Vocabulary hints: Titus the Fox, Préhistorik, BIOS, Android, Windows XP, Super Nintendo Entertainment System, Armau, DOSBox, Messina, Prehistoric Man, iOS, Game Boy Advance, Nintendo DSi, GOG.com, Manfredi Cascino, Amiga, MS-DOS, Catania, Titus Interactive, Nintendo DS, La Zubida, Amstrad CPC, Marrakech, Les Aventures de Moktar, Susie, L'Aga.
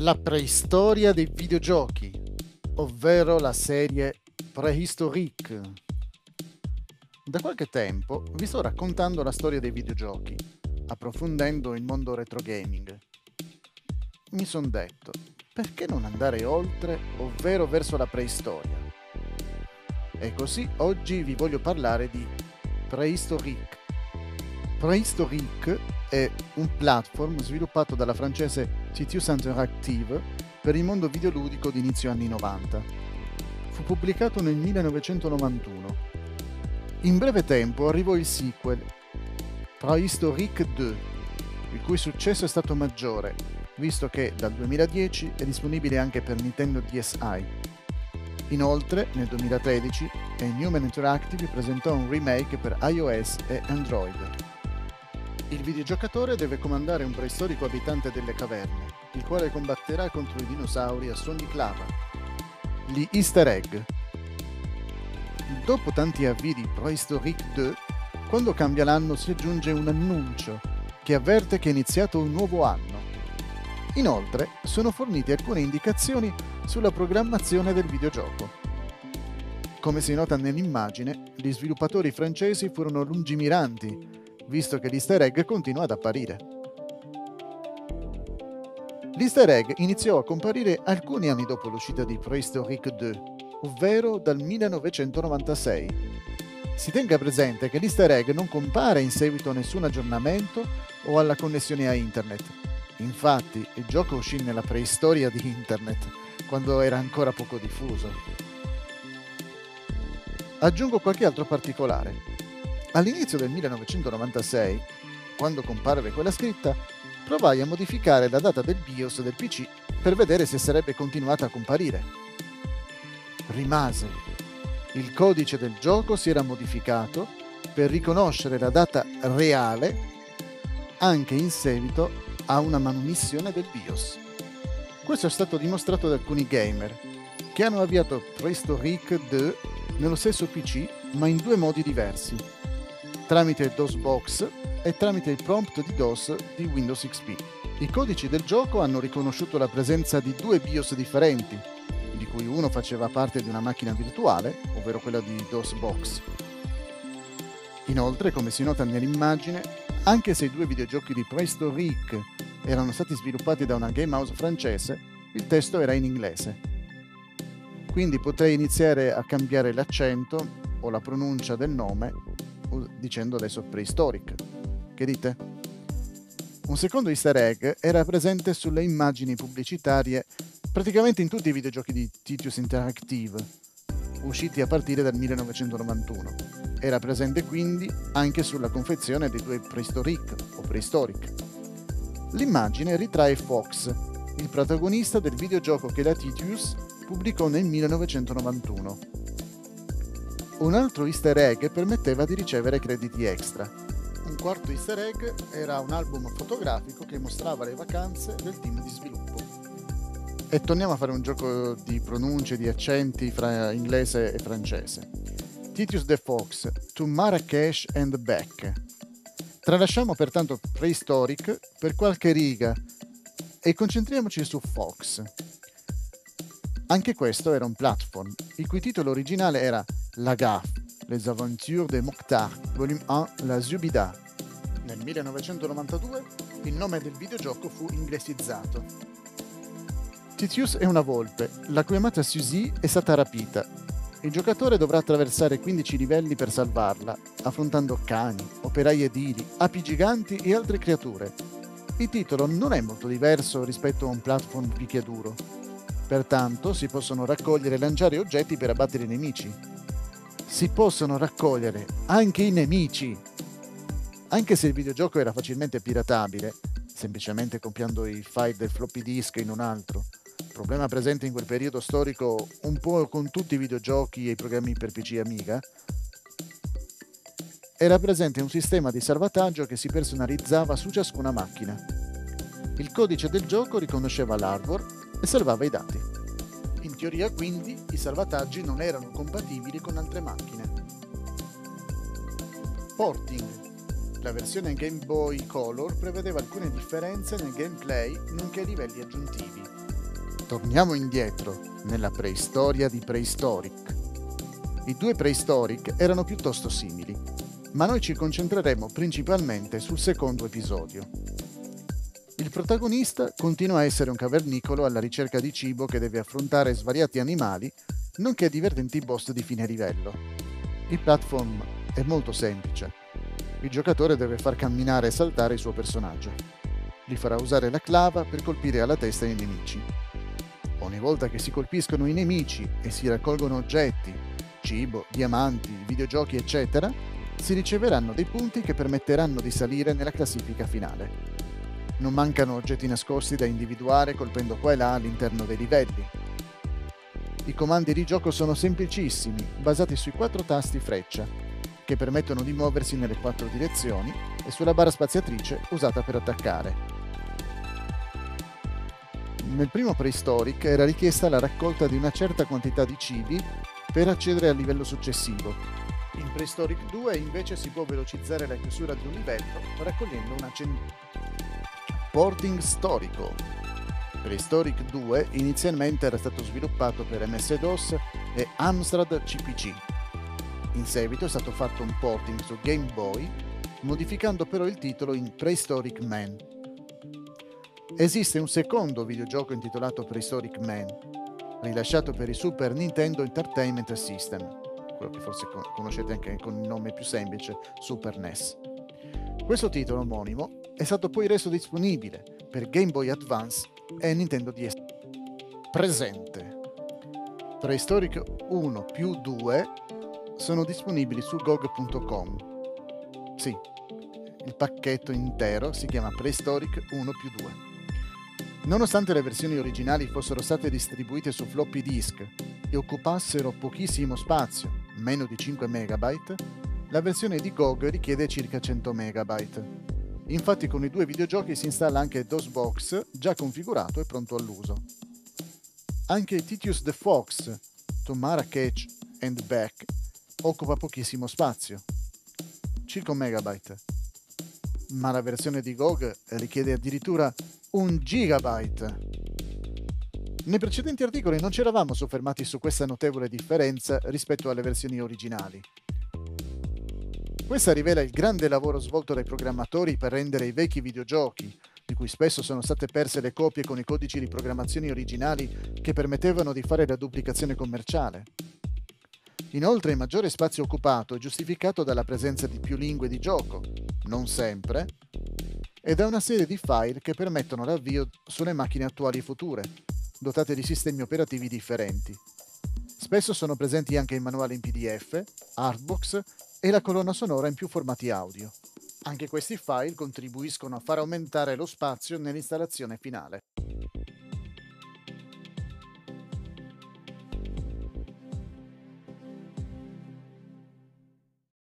La preistoria dei videogiochi, ovvero la serie Préhistorik. Da qualche tempo vi sto raccontando la storia dei videogiochi, approfondendo il mondo retro gaming. Mi son detto, perché non andare oltre, ovvero verso la preistoria? E così oggi vi voglio parlare di Préhistorik. Préhistorik è un platform sviluppato dalla francese Titus Interactive per il mondo videoludico di inizio anni 90. Fu pubblicato nel 1991. In breve tempo arrivò il sequel, Préhistorik 2, il cui successo è stato maggiore, visto che dal 2010 è disponibile anche per Nintendo DSi. Inoltre, nel 2013, Newman Interactive presentò un remake per iOS e Android. Il videogiocatore deve comandare un preistorico abitante delle caverne, il quale combatterà contro i dinosauri a suon di clava. Gli easter egg. Dopo tanti avvii di Préhistorik 2, quando cambia l'anno si aggiunge un annuncio che avverte che è iniziato un nuovo anno. Inoltre, sono fornite alcune indicazioni sulla programmazione del videogioco. Come si nota nell'immagine, gli sviluppatori francesi furono lungimiranti, visto che l'easter egg continua ad apparire. L'easter egg iniziò a comparire alcuni anni dopo l'uscita di Préhistorik 2, ovvero dal 1996. Si tenga presente che l'easter egg non compare in seguito a nessun aggiornamento o alla connessione a internet. Infatti, il gioco uscì nella preistoria di Internet, quando era ancora poco diffuso. Aggiungo qualche altro particolare. All'inizio del 1996, quando comparve quella scritta, provai a modificare la data del BIOS del PC per vedere se sarebbe continuata a comparire. Rimase. Il codice del gioco si era modificato per riconoscere la data reale anche in seguito a una manomissione del BIOS. Questo è stato dimostrato da alcuni gamer, che hanno avviato Préhistorik 2 nello stesso PC, ma in due modi diversi, tramite il DOSBox e tramite il prompt di DOS di Windows XP. I codici del gioco hanno riconosciuto la presenza di due BIOS differenti, di cui uno faceva parte di una macchina virtuale, ovvero quella di DOSBox. Inoltre, come si nota nell'immagine, anche se i due videogiochi di Préhistorik erano stati sviluppati da una game house francese, il testo era in inglese. Quindi potrei iniziare a cambiare l'accento o la pronuncia del nome dicendo adesso Préhistorik. Che dite? Un secondo easter egg era presente sulle immagini pubblicitarie praticamente in tutti i videogiochi di Titus Interactive, usciti a partire dal 1991. Era presente quindi anche sulla confezione dei due Préhistorik o Préhistoric. L'immagine ritrae Fox, il protagonista del videogioco che la Titus pubblicò nel 1991. Un altro easter egg permetteva di ricevere crediti extra. Un quarto easter egg era un album fotografico che mostrava le vacanze del team di sviluppo. E torniamo a fare un gioco di pronunce, di accenti fra inglese e francese. Titus the Fox, to Marrakech and back. Tralasciamo pertanto Préhistorik per qualche riga e concentriamoci su Fox. Anche questo era un platform, il cui titolo originale era L'Aga, Les Aventures de Moktar, Volume 1, La Zubida. Nel 1992 il nome del videogioco fu inglesizzato. Titus è una volpe, la cui amata Susie è stata rapita. Il giocatore dovrà attraversare 15 livelli per salvarla, affrontando cani, operai edili, api giganti e altre creature. Il titolo non è molto diverso rispetto a un platform picchiaduro. Pertanto si possono raccogliere e lanciare oggetti per abbattere i nemici. Si possono raccogliere anche i nemici! Anche se il videogioco era facilmente piratabile, semplicemente copiando i file del floppy disk in un altro, problema presente in quel periodo storico un po' con tutti i videogiochi e i programmi per PC Amiga, era presente un sistema di salvataggio che si personalizzava su ciascuna macchina. Il codice del gioco riconosceva l'hardware e salvava i dati. In teoria, quindi, i salvataggi non erano compatibili con altre macchine. Porting. La versione Game Boy Color prevedeva alcune differenze nel gameplay nonché livelli aggiuntivi. Torniamo indietro, nella preistoria di Préhistorik. I due Préhistorik erano piuttosto simili, ma noi ci concentreremo principalmente sul secondo episodio. Il protagonista continua a essere un cavernicolo alla ricerca di cibo che deve affrontare svariati animali, nonché divertenti boss di fine livello. Il platform è molto semplice. Il giocatore deve far camminare e saltare il suo personaggio. Gli farà usare la clava per colpire alla testa i nemici. Ogni volta che si colpiscono i nemici e si raccolgono oggetti, cibo, diamanti, videogiochi, eccetera, si riceveranno dei punti che permetteranno di salire nella classifica finale. Non mancano oggetti nascosti da individuare colpendo qua e là all'interno dei livelli. I comandi di gioco sono semplicissimi, basati sui 4 tasti freccia, che permettono di muoversi nelle 4 direzioni e sulla barra spaziatrice usata per attaccare. Nel primo Préhistorik era richiesta la raccolta di una certa quantità di cibi per accedere al livello successivo. In Préhistorik 2 invece si può velocizzare la chiusura di un livello raccogliendo una centinaia. Porting storico. Préhistorik 2 inizialmente era stato sviluppato per MS-DOS e Amstrad CPC. In seguito è stato fatto un porting su Game Boy, modificando però il titolo in Prehistoric Man. Esiste un secondo videogioco intitolato Prehistoric Man, rilasciato per il Super Nintendo Entertainment System, quello che forse conoscete anche con il nome più semplice, Super NES. Questo titolo omonimo è stato poi reso disponibile per Game Boy Advance e Nintendo DS. Presente. Préhistorik 1 più 2 sono disponibili su GOG.com. Sì, il pacchetto intero si chiama Préhistorik 1 più 2. Nonostante le versioni originali fossero state distribuite su floppy disk e occupassero pochissimo spazio, meno di 5 MB, la versione di GOG richiede circa 100 MB. Infatti con i due videogiochi si installa anche DOSBox, già configurato e pronto all'uso. Anche Titus the Fox, To Marrakech and Back, occupa pochissimo spazio, circa 1 megabyte. Ma la versione di GOG richiede addirittura 1 gigabyte. Nei precedenti articoli non ci eravamo soffermati su questa notevole differenza rispetto alle versioni originali. Questa rivela il grande lavoro svolto dai programmatori per rendere i vecchi videogiochi, di cui spesso sono state perse le copie con i codici di programmazione originali che permettevano di fare la duplicazione commerciale. Inoltre, il maggiore spazio occupato è giustificato dalla presenza di più lingue di gioco, non sempre, e da una serie di file che permettono l'avvio sulle macchine attuali e future, dotate di sistemi operativi differenti. Spesso sono presenti anche i manuali in PDF, artbox e la colonna sonora in più formati audio. Anche questi file contribuiscono a far aumentare lo spazio nell'installazione finale.